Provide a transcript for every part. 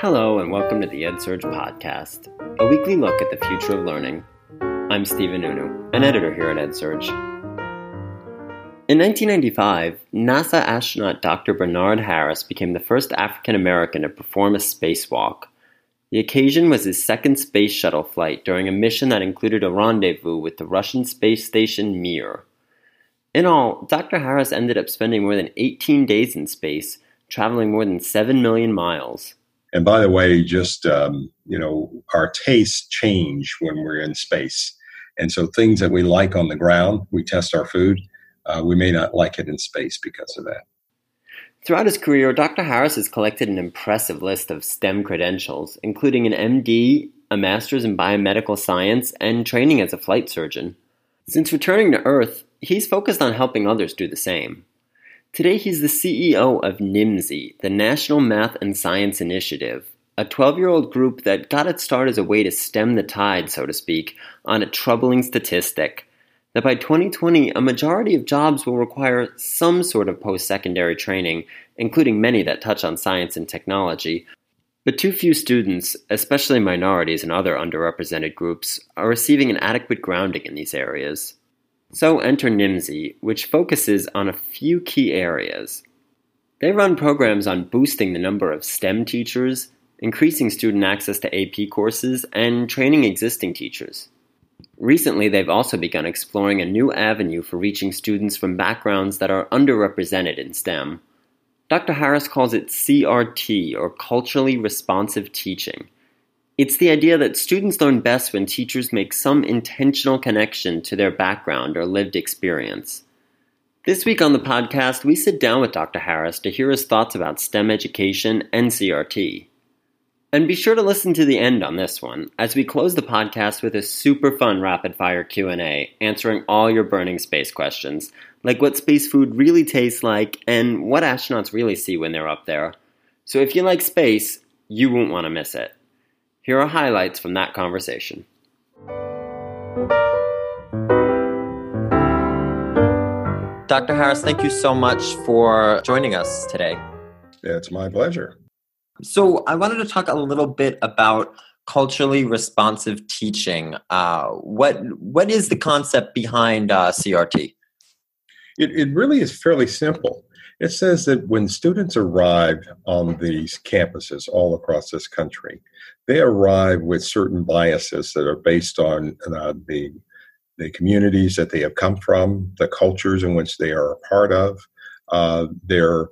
Hello and welcome to the EdSurge podcast, a weekly look at the future of learning. I'm Stephen Unu, an editor here at EdSurge. In 1995, NASA astronaut Dr. Bernard Harris became the first African American to perform a spacewalk. The occasion was his second space shuttle flight during a mission that included a rendezvous with the Russian space station Mir. In all, Dr. Harris ended up spending more than 18 days in space, traveling more than 7 million miles. And by the way, just, our tastes change when we're in space. And so things that we like on the ground, we test our food, we may not like it in space because of that. Throughout his career, Dr. Harris has collected an impressive list of STEM credentials, including an MD, a master's in biomedical science, and training as a flight surgeon. Since returning to Earth, he's focused on helping others do the same. Today, he's the CEO of NMSI, the National Math and Science Initiative, a 12-year-old group that got its start as a way to stem the tide, so to speak, on a troubling statistic that by 2020, a majority of jobs will require some sort of post-secondary training, including many that touch on science and technology. But too few students, especially minorities and other underrepresented groups, are receiving an adequate grounding in these areas. So enter NMSI, which focuses on a few key areas. They run programs on boosting the number of STEM teachers, increasing student access to AP courses, and training existing teachers. Recently, they've also begun exploring a new avenue for reaching students from backgrounds that are underrepresented in STEM. Dr. Harris calls it CRT, or Culturally Responsive Teaching. It's the idea that students learn best when teachers make some intentional connection to their background or lived experience. This week on the podcast, we sit down with Dr. Harris to hear his thoughts about STEM education and CRT. And be sure to listen to the end on this one, as we close the podcast with a super fun rapid-fire Q&A, answering all your burning space questions, like what space food really tastes like and what astronauts really see when they're up there. So if you like space, you won't want to miss it. Here are highlights from that conversation. Dr. Harris, thank you so much for joining us today. Yeah, it's my pleasure. So I wanted to talk a little bit about culturally responsive teaching. What is the concept behind CRT? It really is fairly simple. It says that when students arrive on these campuses all across this country, they arrive with certain biases that are based on the communities that they have come from, the cultures in which they are a part of, their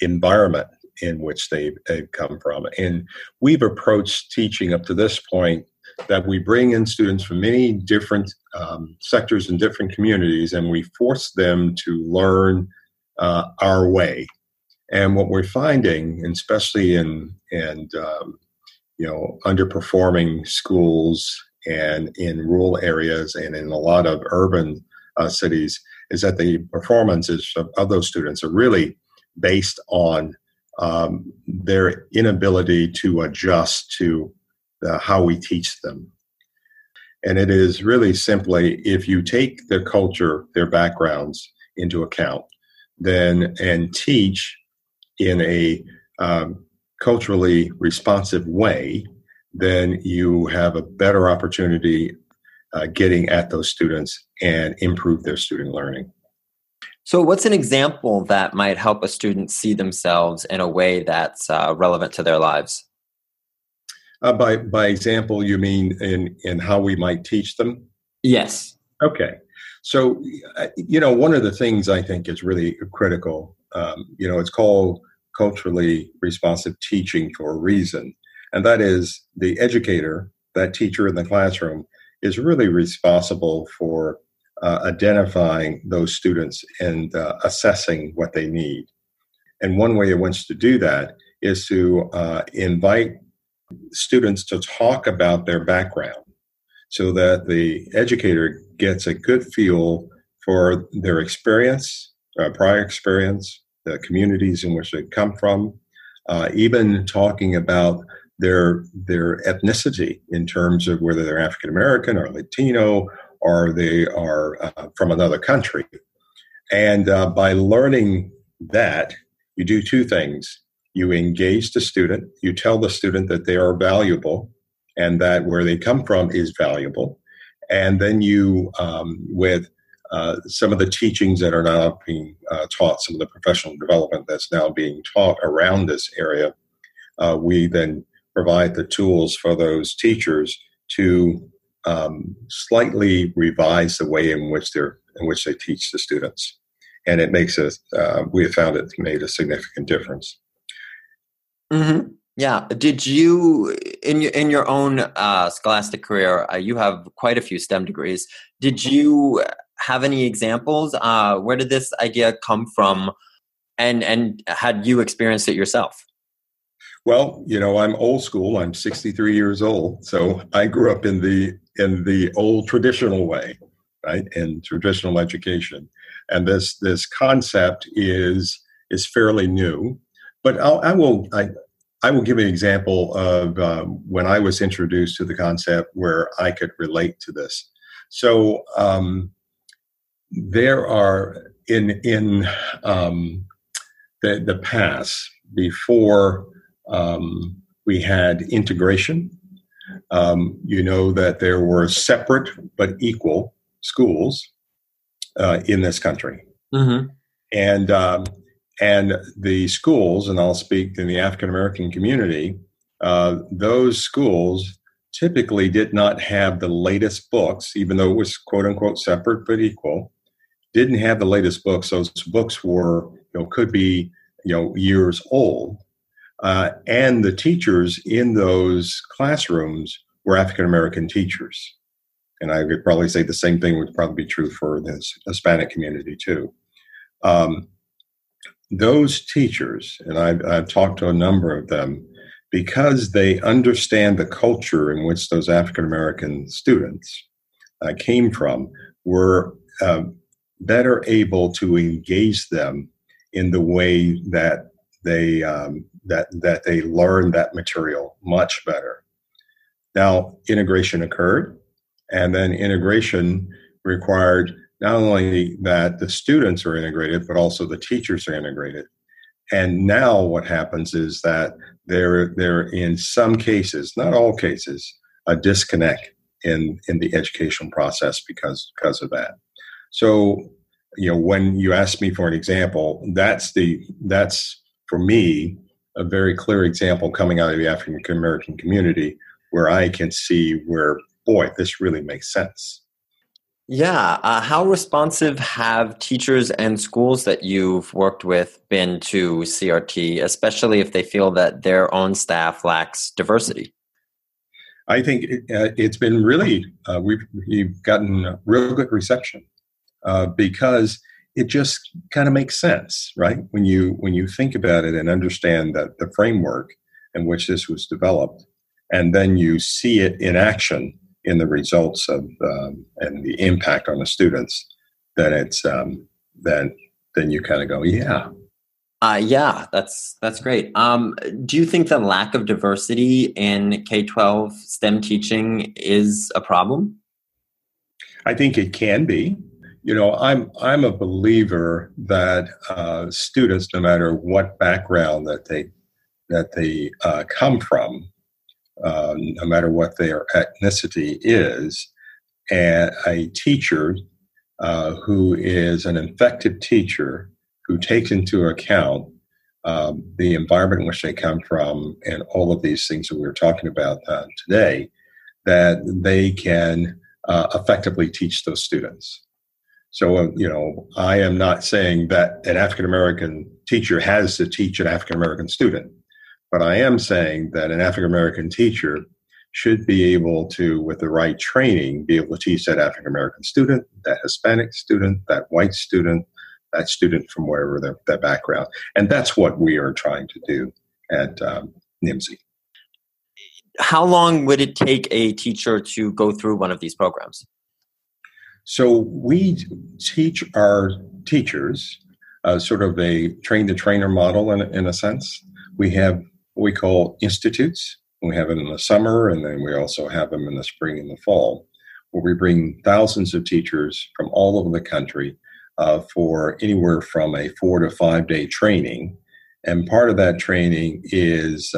environment in which they've come from. And we've approached teaching up to this point that we bring in students from many different sectors and different communities, and we force them to learn our way. And what we're finding, especially in underperforming schools and in rural areas and in a lot of urban cities, is that the performances of those students are really based on their inability to adjust to how we teach them. And it is really simply, if you take their culture, their backgrounds into account, then and teach in a culturally responsive way, then you have a better opportunity getting at those students and improve their student learning. So what's an example that might help a student see themselves in a way that's relevant to their lives? By example, you mean in how we might teach them? Yes. Okay. So, one of the things I think is really critical, it's called culturally responsive teaching for a reason. And that is the educator, that teacher in the classroom, is really responsible for identifying those students and assessing what they need. And one way it wants to do that is to invite students to talk about their background, so that the educator gets a good feel for their experience, prior experience, the communities in which they come from, even talking about their ethnicity in terms of whether they're African American or Latino or they are from another country. And by learning that, you do two things. You engage the student. You tell the student that they are valuable and that where they come from is valuable. And then you, with some of the teachings that are now being taught, some of the professional development that's now being taught around this area, we then provide the tools for those teachers to slightly revise the way in which they teach the students. And it makes us, we have found it made a significant difference. Mm-hmm. Yeah. Did you, in your own scholastic career, you have quite a few STEM degrees. Did you have any examples? Where did this idea come from? And had you experienced it yourself? Well, you know, I'm old school. I'm 63 years old. So I grew up in the old traditional way, right? In traditional education. And this concept is fairly new. But I will give an example of when I was introduced to the concept where I could relate to this. So there are in the past, before we had integration, you know that there were separate but equal schools in this country. Mm-hmm. And the schools, and I'll speak in the African-American community, those schools typically did not have the latest books, even though it was quote-unquote separate but equal, didn't have the latest books. Those books were, could be, years old. And the teachers in those classrooms were African-American teachers. And I would probably say the same thing would probably be true for the Hispanic community too. Those teachers, and I've talked to a number of them, because they understand the culture in which those African-American students came from, were better able to engage them in the way that they that they learned that material much better. Now, integration occurred, and then integration required not only that the students are integrated, but also the teachers are integrated. And now what happens is that there in some cases, not all cases, a disconnect in the educational process because of that. So, when you ask me for an example, that's for me a very clear example coming out of the African American community where I can see where, boy, this really makes sense. Yeah. How responsive have teachers and schools that you've worked with been to CRT, especially if they feel that their own staff lacks diversity? I think it's been really, we've gotten a real good reception because it just kind of makes sense, right? When you think about it and understand that the framework in which this was developed, and then you see it in action in the results of and the impact on the students, then it's then you kind of go, yeah. That's great. Do you think the lack of diversity in K-12 STEM teaching is a problem? I think it can be. I'm a believer that students, no matter what background that they come from, no matter what their ethnicity is, a teacher who is an effective teacher who takes into account the environment in which they come from and all of these things that we were talking about today, that they can effectively teach those students. So, I am not saying that an African-American teacher has to teach an African-American student. But I am saying that an African-American teacher should be able to, with the right training, be able to teach that African-American student, that Hispanic student, that white student, that student from wherever their background. And that's what we are trying to do at NMSI. How long would it take a teacher to go through one of these programs? So we teach our teachers sort of a train-the-trainer model in a sense. We have what we call institutes. We have it in the summer, and then we also have them in the spring and the fall, where we bring thousands of teachers from all over the country for anywhere from a 4 to 5 day training. And part of that training is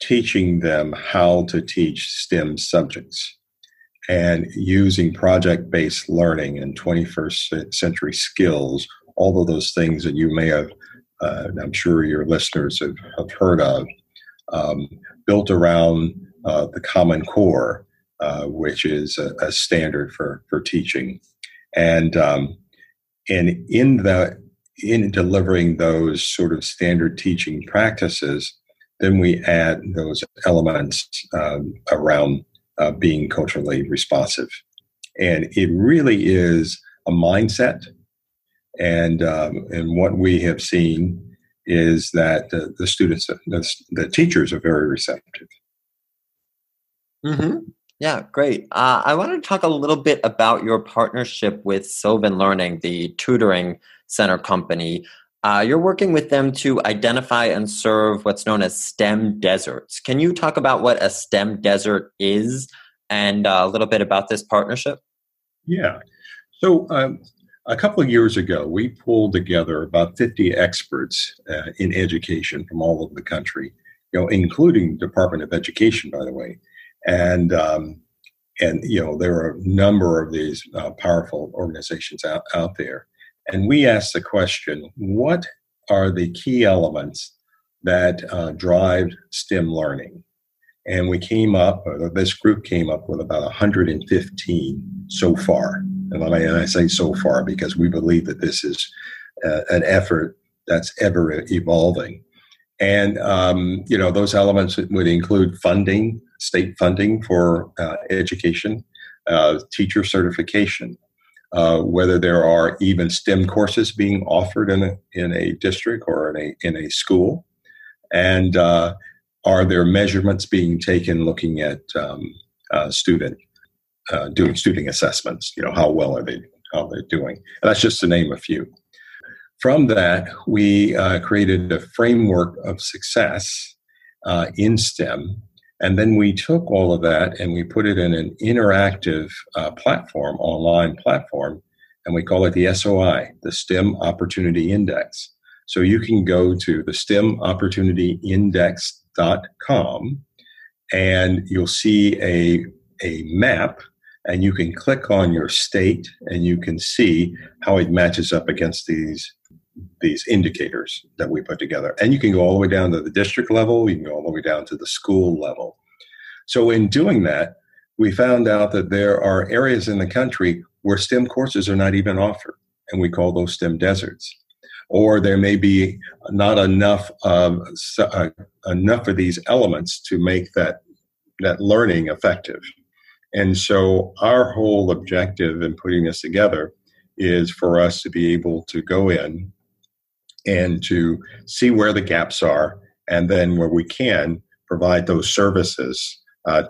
teaching them how to teach STEM subjects and using project-based learning and 21st century skills, all of those things that you may have, I'm sure your listeners have heard of, built around the Common Core, which is a standard for teaching. And in delivering those sort of standard teaching practices, then we add those elements around being culturally responsive. And it really is a mindset. And what we have seen is that the students, the teachers are very receptive. Mm-hmm. Yeah, great. I want to talk a little bit about your partnership with Sylvan Learning, the tutoring center company. You're working with them to identify and serve what's known as STEM deserts. Can you talk about what a STEM desert is and a little bit about this partnership? Yeah. So a couple of years ago, we pulled together about 50 experts in education from all over the country, including Department of Education, by the way. And there are a number of these powerful organizations out there. And we asked the question, what are the key elements that drive STEM learning? And we came up, or this group came up with about 115 so far. And I say so far because we believe that this is an effort that's ever evolving. And, those elements would include funding, state funding for education, teacher certification, whether there are even STEM courses being offered in a district or in a school, and are there measurements being taken looking at student assessments? How well are they? How they're doing? And that's just to name a few. From that, we created a framework of success in STEM. And then we took all of that and we put it in an interactive platform, online platform, and we call it the SOI, the STEM Opportunity Index. So you can go to the STEMOpportunityindex.com and you'll see a map, and you can click on your state and you can see how it matches up against these indicators that we put together. And you can go all the way down to the district level, you can go all the way down to the school level. So in doing that, we found out that there are areas in the country where STEM courses are not even offered, and we call those STEM deserts. Or there may be not enough of these elements to make that learning effective. And so our whole objective in putting this together is for us to be able to go in and to see where the gaps are, and then where we can provide those services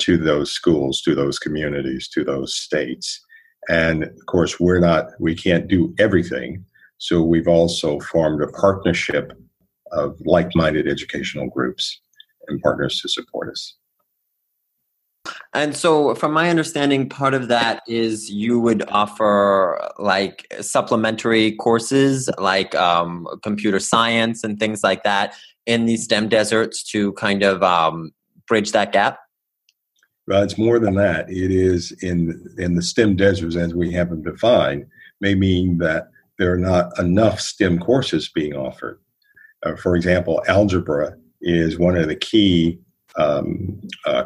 to those schools, to those communities, to those states. And of course, we can't do everything. So we've also formed a partnership of like-minded educational groups and partners to support us. And so from my understanding, part of that is you would offer like supplementary courses like computer science and things like that in these STEM deserts to kind of bridge that gap? Well, it's more than that. It is in the STEM deserts as we have them defined may mean that there are not enough STEM courses being offered. For example, algebra is one of the key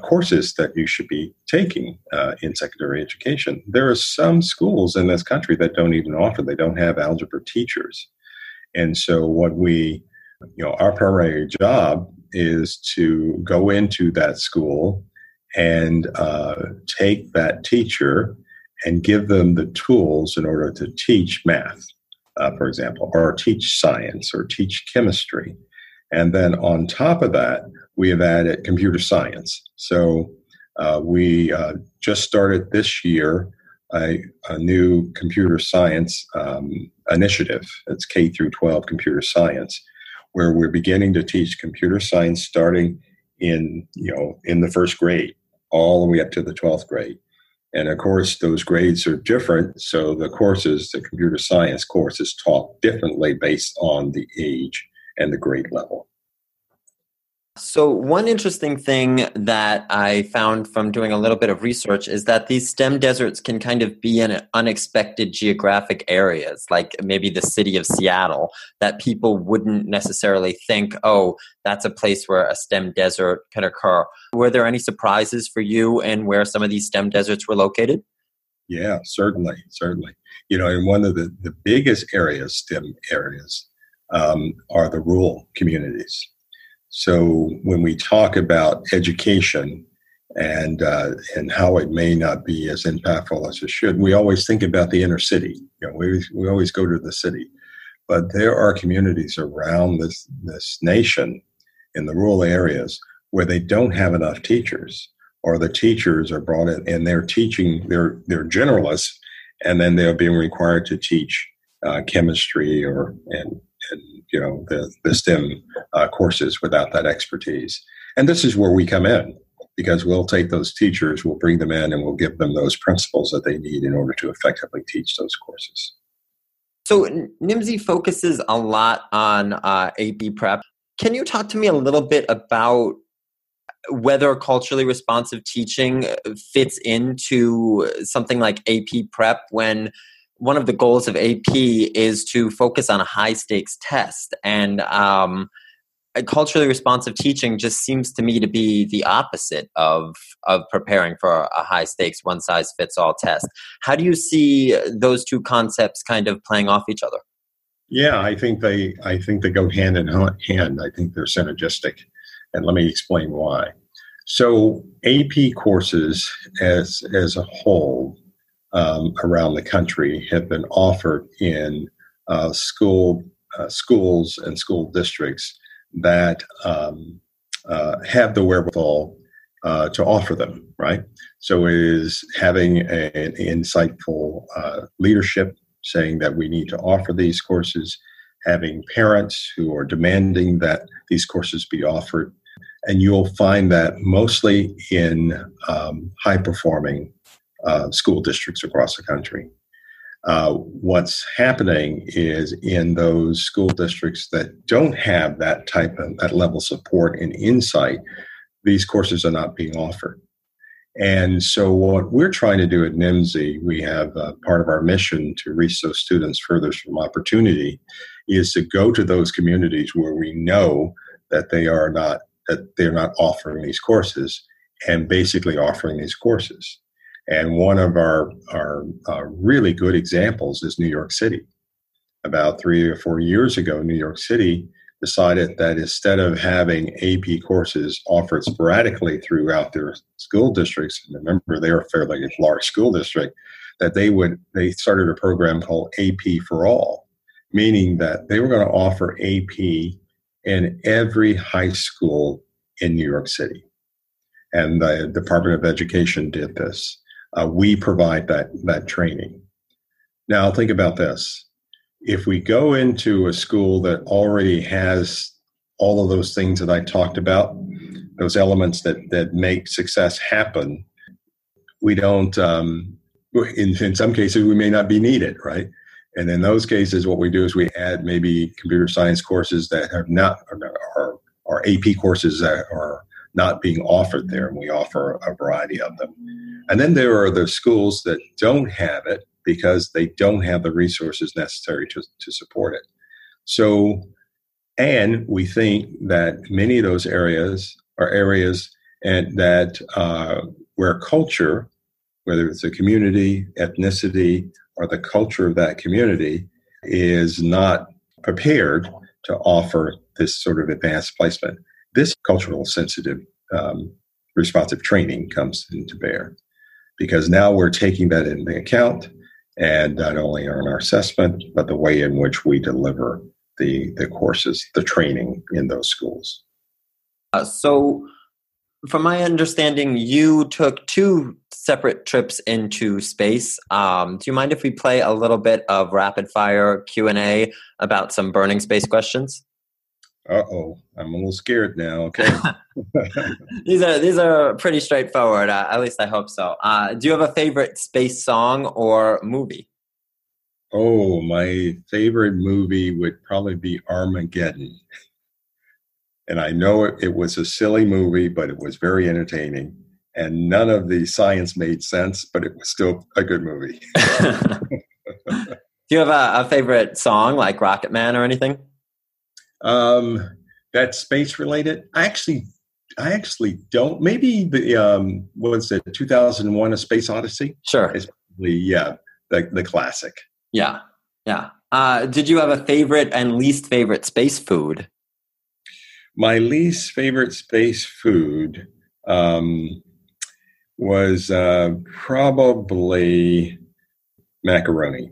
courses that you should be taking in secondary education. There are some schools in this country that don't even offer, they don't have algebra teachers. And so what we, our primary job is to go into that school and take that teacher and give them the tools in order to teach math, for example, or teach science or teach chemistry. And then on top of that, we have added computer science. So we just started this year a new computer science initiative. It's K through 12 computer science, where we're beginning to teach computer science starting in the first grade, all the way up to the 12th grade. And of course, those grades are different. So the computer science course is taught differently based on the age and the grade level. So one interesting thing that I found from doing a little bit of research is that these STEM deserts can kind of be in unexpected geographic areas, like maybe the city of Seattle, that people wouldn't necessarily think, oh, that's a place where a STEM desert can occur. Were there any surprises for you in where some of these STEM deserts were located? Yeah, certainly. You know, and one of the biggest areas, STEM areas, are the rural communities. So when we talk about education and how it may not be as impactful as it should, we always think about the inner city. You know, we always go to the city, but there are communities around this nation in the rural areas where they don't have enough teachers, or the teachers are brought in and they're teaching, they're generalists, and then they're being required to teach chemistry and you know, the STEM courses without that expertise. And this is where we come in, because we'll take those teachers, we'll bring them in, and we'll give them those principles that they need in order to effectively teach those courses. So NMSI focuses a lot on AP prep. Can you talk to me a little bit about whether culturally responsive teaching fits into something like AP prep, when one of the goals of AP is to focus on a high-stakes test, and culturally responsive teaching just seems to me to be the opposite of preparing for a high-stakes, one-size-fits-all test. How do you see those two concepts kind of playing off each other? Yeah, I think they go hand in hand. I think they're synergistic, and let me explain why. So AP courses as a whole, around the country, have been offered in schools and school districts that have the wherewithal to offer them, right? So it is having an insightful leadership saying that we need to offer these courses, having parents who are demanding that these courses be offered, and you'll find that mostly in high-performing school districts across the country. What's happening is in those school districts that don't have that type of that level of support and insight, these courses are not being offered. And so what we're trying to do at NMSI, we have part of our mission to reach those students furthest from opportunity, is to go to those communities where we know that they're not offering these courses, and basically offering these courses. And one of our really good examples is New York City. About 3 or 4 years ago, New York City decided that instead of having AP courses offered sporadically throughout their school districts, and remember they're a fairly large school district, that they started a program called AP for All, meaning that they were going to offer AP in every high school in New York City. And the Department of Education did this. We provide that training. Now think about this. If we go into a school that already has all of those things that I talked about, those elements that make success happen, we don't, in some cases we may not be needed, right? And in those cases, what we do is we add maybe computer science courses that have not, or AP courses that are not being offered there, and we offer a variety of them. And then there are the schools that don't have it because they don't have the resources necessary to support it. So, and we think that many of those areas are areas and that where culture, whether it's a community, ethnicity, or the culture of that community, is not prepared to offer this sort of advanced placement. This cultural sensitive responsive training comes into bear, because now we're taking that into account, and not only on our assessment, but the way in which we deliver the courses, the training in those schools. So from my understanding, you took 2 separate trips into space. Do you mind if we play a little bit of rapid fire Q&A about some burning space questions? Uh-oh, I'm a little scared now, okay. These are pretty straightforward, at least I hope so. Do you have a favorite space song or movie? Oh, my favorite movie would probably be Armageddon. And I know it was a silly movie, but it was very entertaining. And none of the science made sense, but it was still a good movie. Do you have a favorite song like Rocket Man or anything? That's space related. I actually don't. Maybe the what was it, 2001 a Space Odyssey? Sure. It's probably, yeah, the classic. Yeah, yeah. Did you have a favorite and least favorite space food? My least favorite space food was probably macaroni.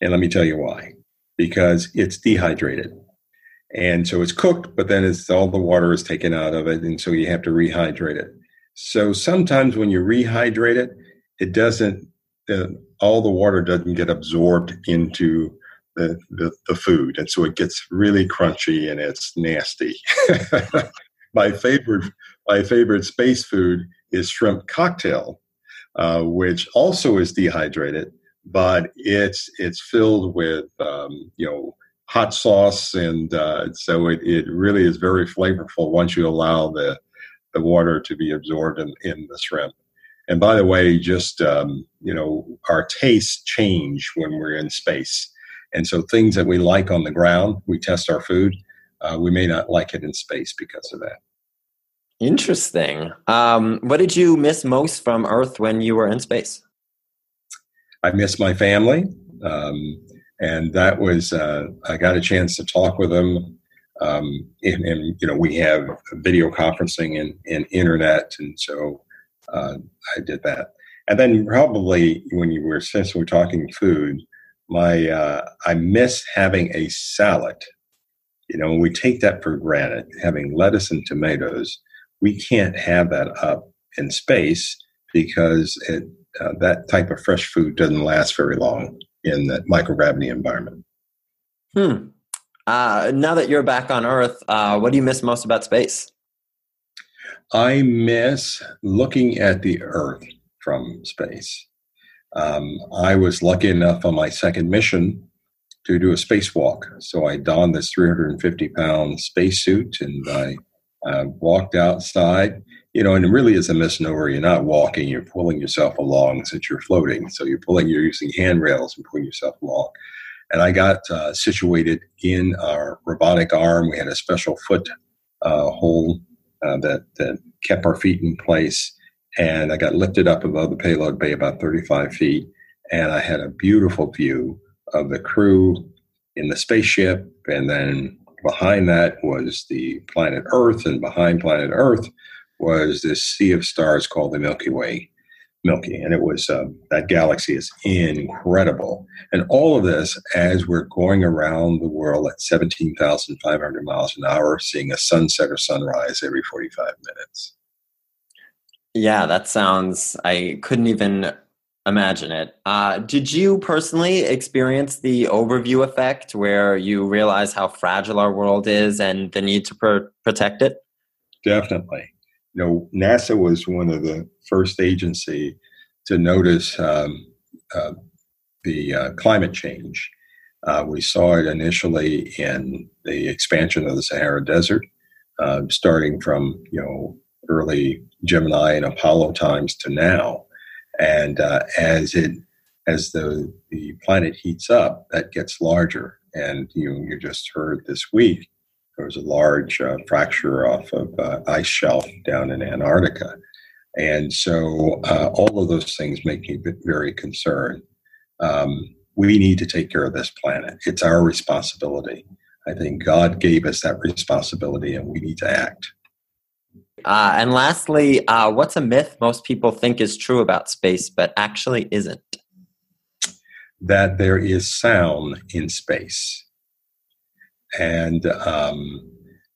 And let me tell you why. Because it's dehydrated. And so it's cooked, but then it's all the water is taken out of it. And so you have to rehydrate it. So sometimes when you rehydrate it, it doesn't, all the water doesn't get absorbed into the food. And so it gets really crunchy and it's nasty. My favorite space food is shrimp cocktail, which also is dehydrated, but it's filled with, hot sauce. And so it really is very flavorful once you allow the water to be absorbed in the shrimp. And by the way, just, our tastes change when we're in space. And so things that we like on the ground, we test our food. We may not like it in space because of that. Interesting. What did you miss most from Earth when you were in space? I miss my family. And that was, I got a chance to talk with them. We have video conferencing and internet. And so I did that. And then probably since we're talking food, I miss having a salad. We take that for granted, having lettuce and tomatoes. We can't have that up in space because that type of fresh food doesn't last very long in that microgravity environment. Now that you're back on Earth, what do you miss most about space? I miss looking at the Earth from space. I was lucky enough on my second mission to do a spacewalk. So I donned this 350-pound spacesuit and I walked outside, and it really is a misnomer. You're not walking, you're pulling yourself along since you're floating. So you're using handrails and pulling yourself along. And I got situated in our robotic arm. We had a special foot hole that kept our feet in place. And I got lifted up above the payload bay about 35 feet. And I had a beautiful view of the crew in the spaceship. And then behind that was the planet Earth, and behind planet Earth was this sea of stars called the Milky Way. And it was, that galaxy is incredible. And all of this as we're going around the world at 17,500 miles an hour, seeing a sunset or sunrise every 45 minutes. Yeah, that sounds, I couldn't even imagine it. Did you personally experience the overview effect where you realize how fragile our world is and the need to protect it? Definitely. NASA was one of the first agency to notice the climate change. We saw it initially in the expansion of the Sahara Desert, starting from, early Gemini and Apollo times to now. And as the planet heats up, that gets larger. And you just heard this week, there was a large fracture off of ice shelf down in Antarctica. And so all of those things make me very concerned. We need to take care of this planet. It's our responsibility. I think God gave us that responsibility and we need to act. And lastly, what's a myth most people think is true about space, but actually isn't? That there is sound in space. And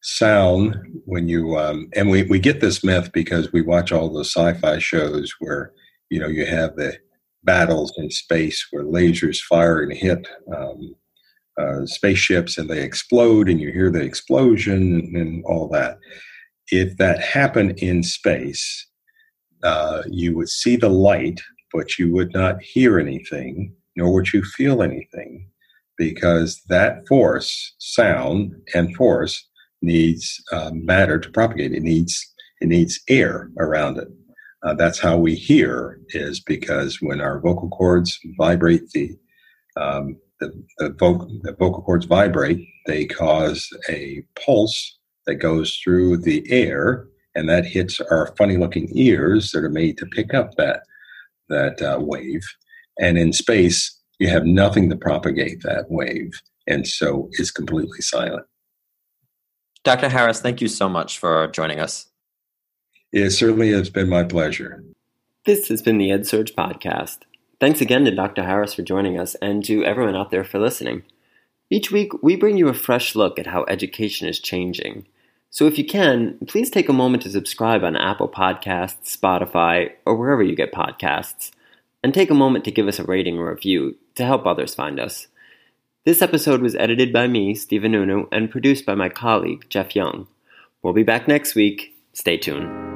sound, when you, and we get this myth because we watch all those sci-fi shows where, you have the battles in space where lasers fire and hit spaceships and they explode and you hear the explosion and all that. If that happened in space, you would see the light, but you would not hear anything nor would you feel anything, because that force, sound and force, needs matter to propagate. It needs air around it. That's how we hear, is because when our vocal cords vibrate, the vocal cords vibrate, they cause a pulse that goes through the air, and that hits our funny-looking ears that are made to pick up that wave. And in space, you have nothing to propagate that wave, and so it's completely silent. Dr. Harris, thank you so much for joining us. It certainly has been my pleasure. This has been the EdSurge podcast. Thanks again to Dr. Harris for joining us, and to everyone out there for listening. Each week, we bring you a fresh look at how education is changing. So if you can, please take a moment to subscribe on Apple Podcasts, Spotify, or wherever you get podcasts. And take a moment to give us a rating or review to help others find us. This episode was edited by me, Stephen Unu, and produced by my colleague, Jeff Young. We'll be back next week. Stay tuned.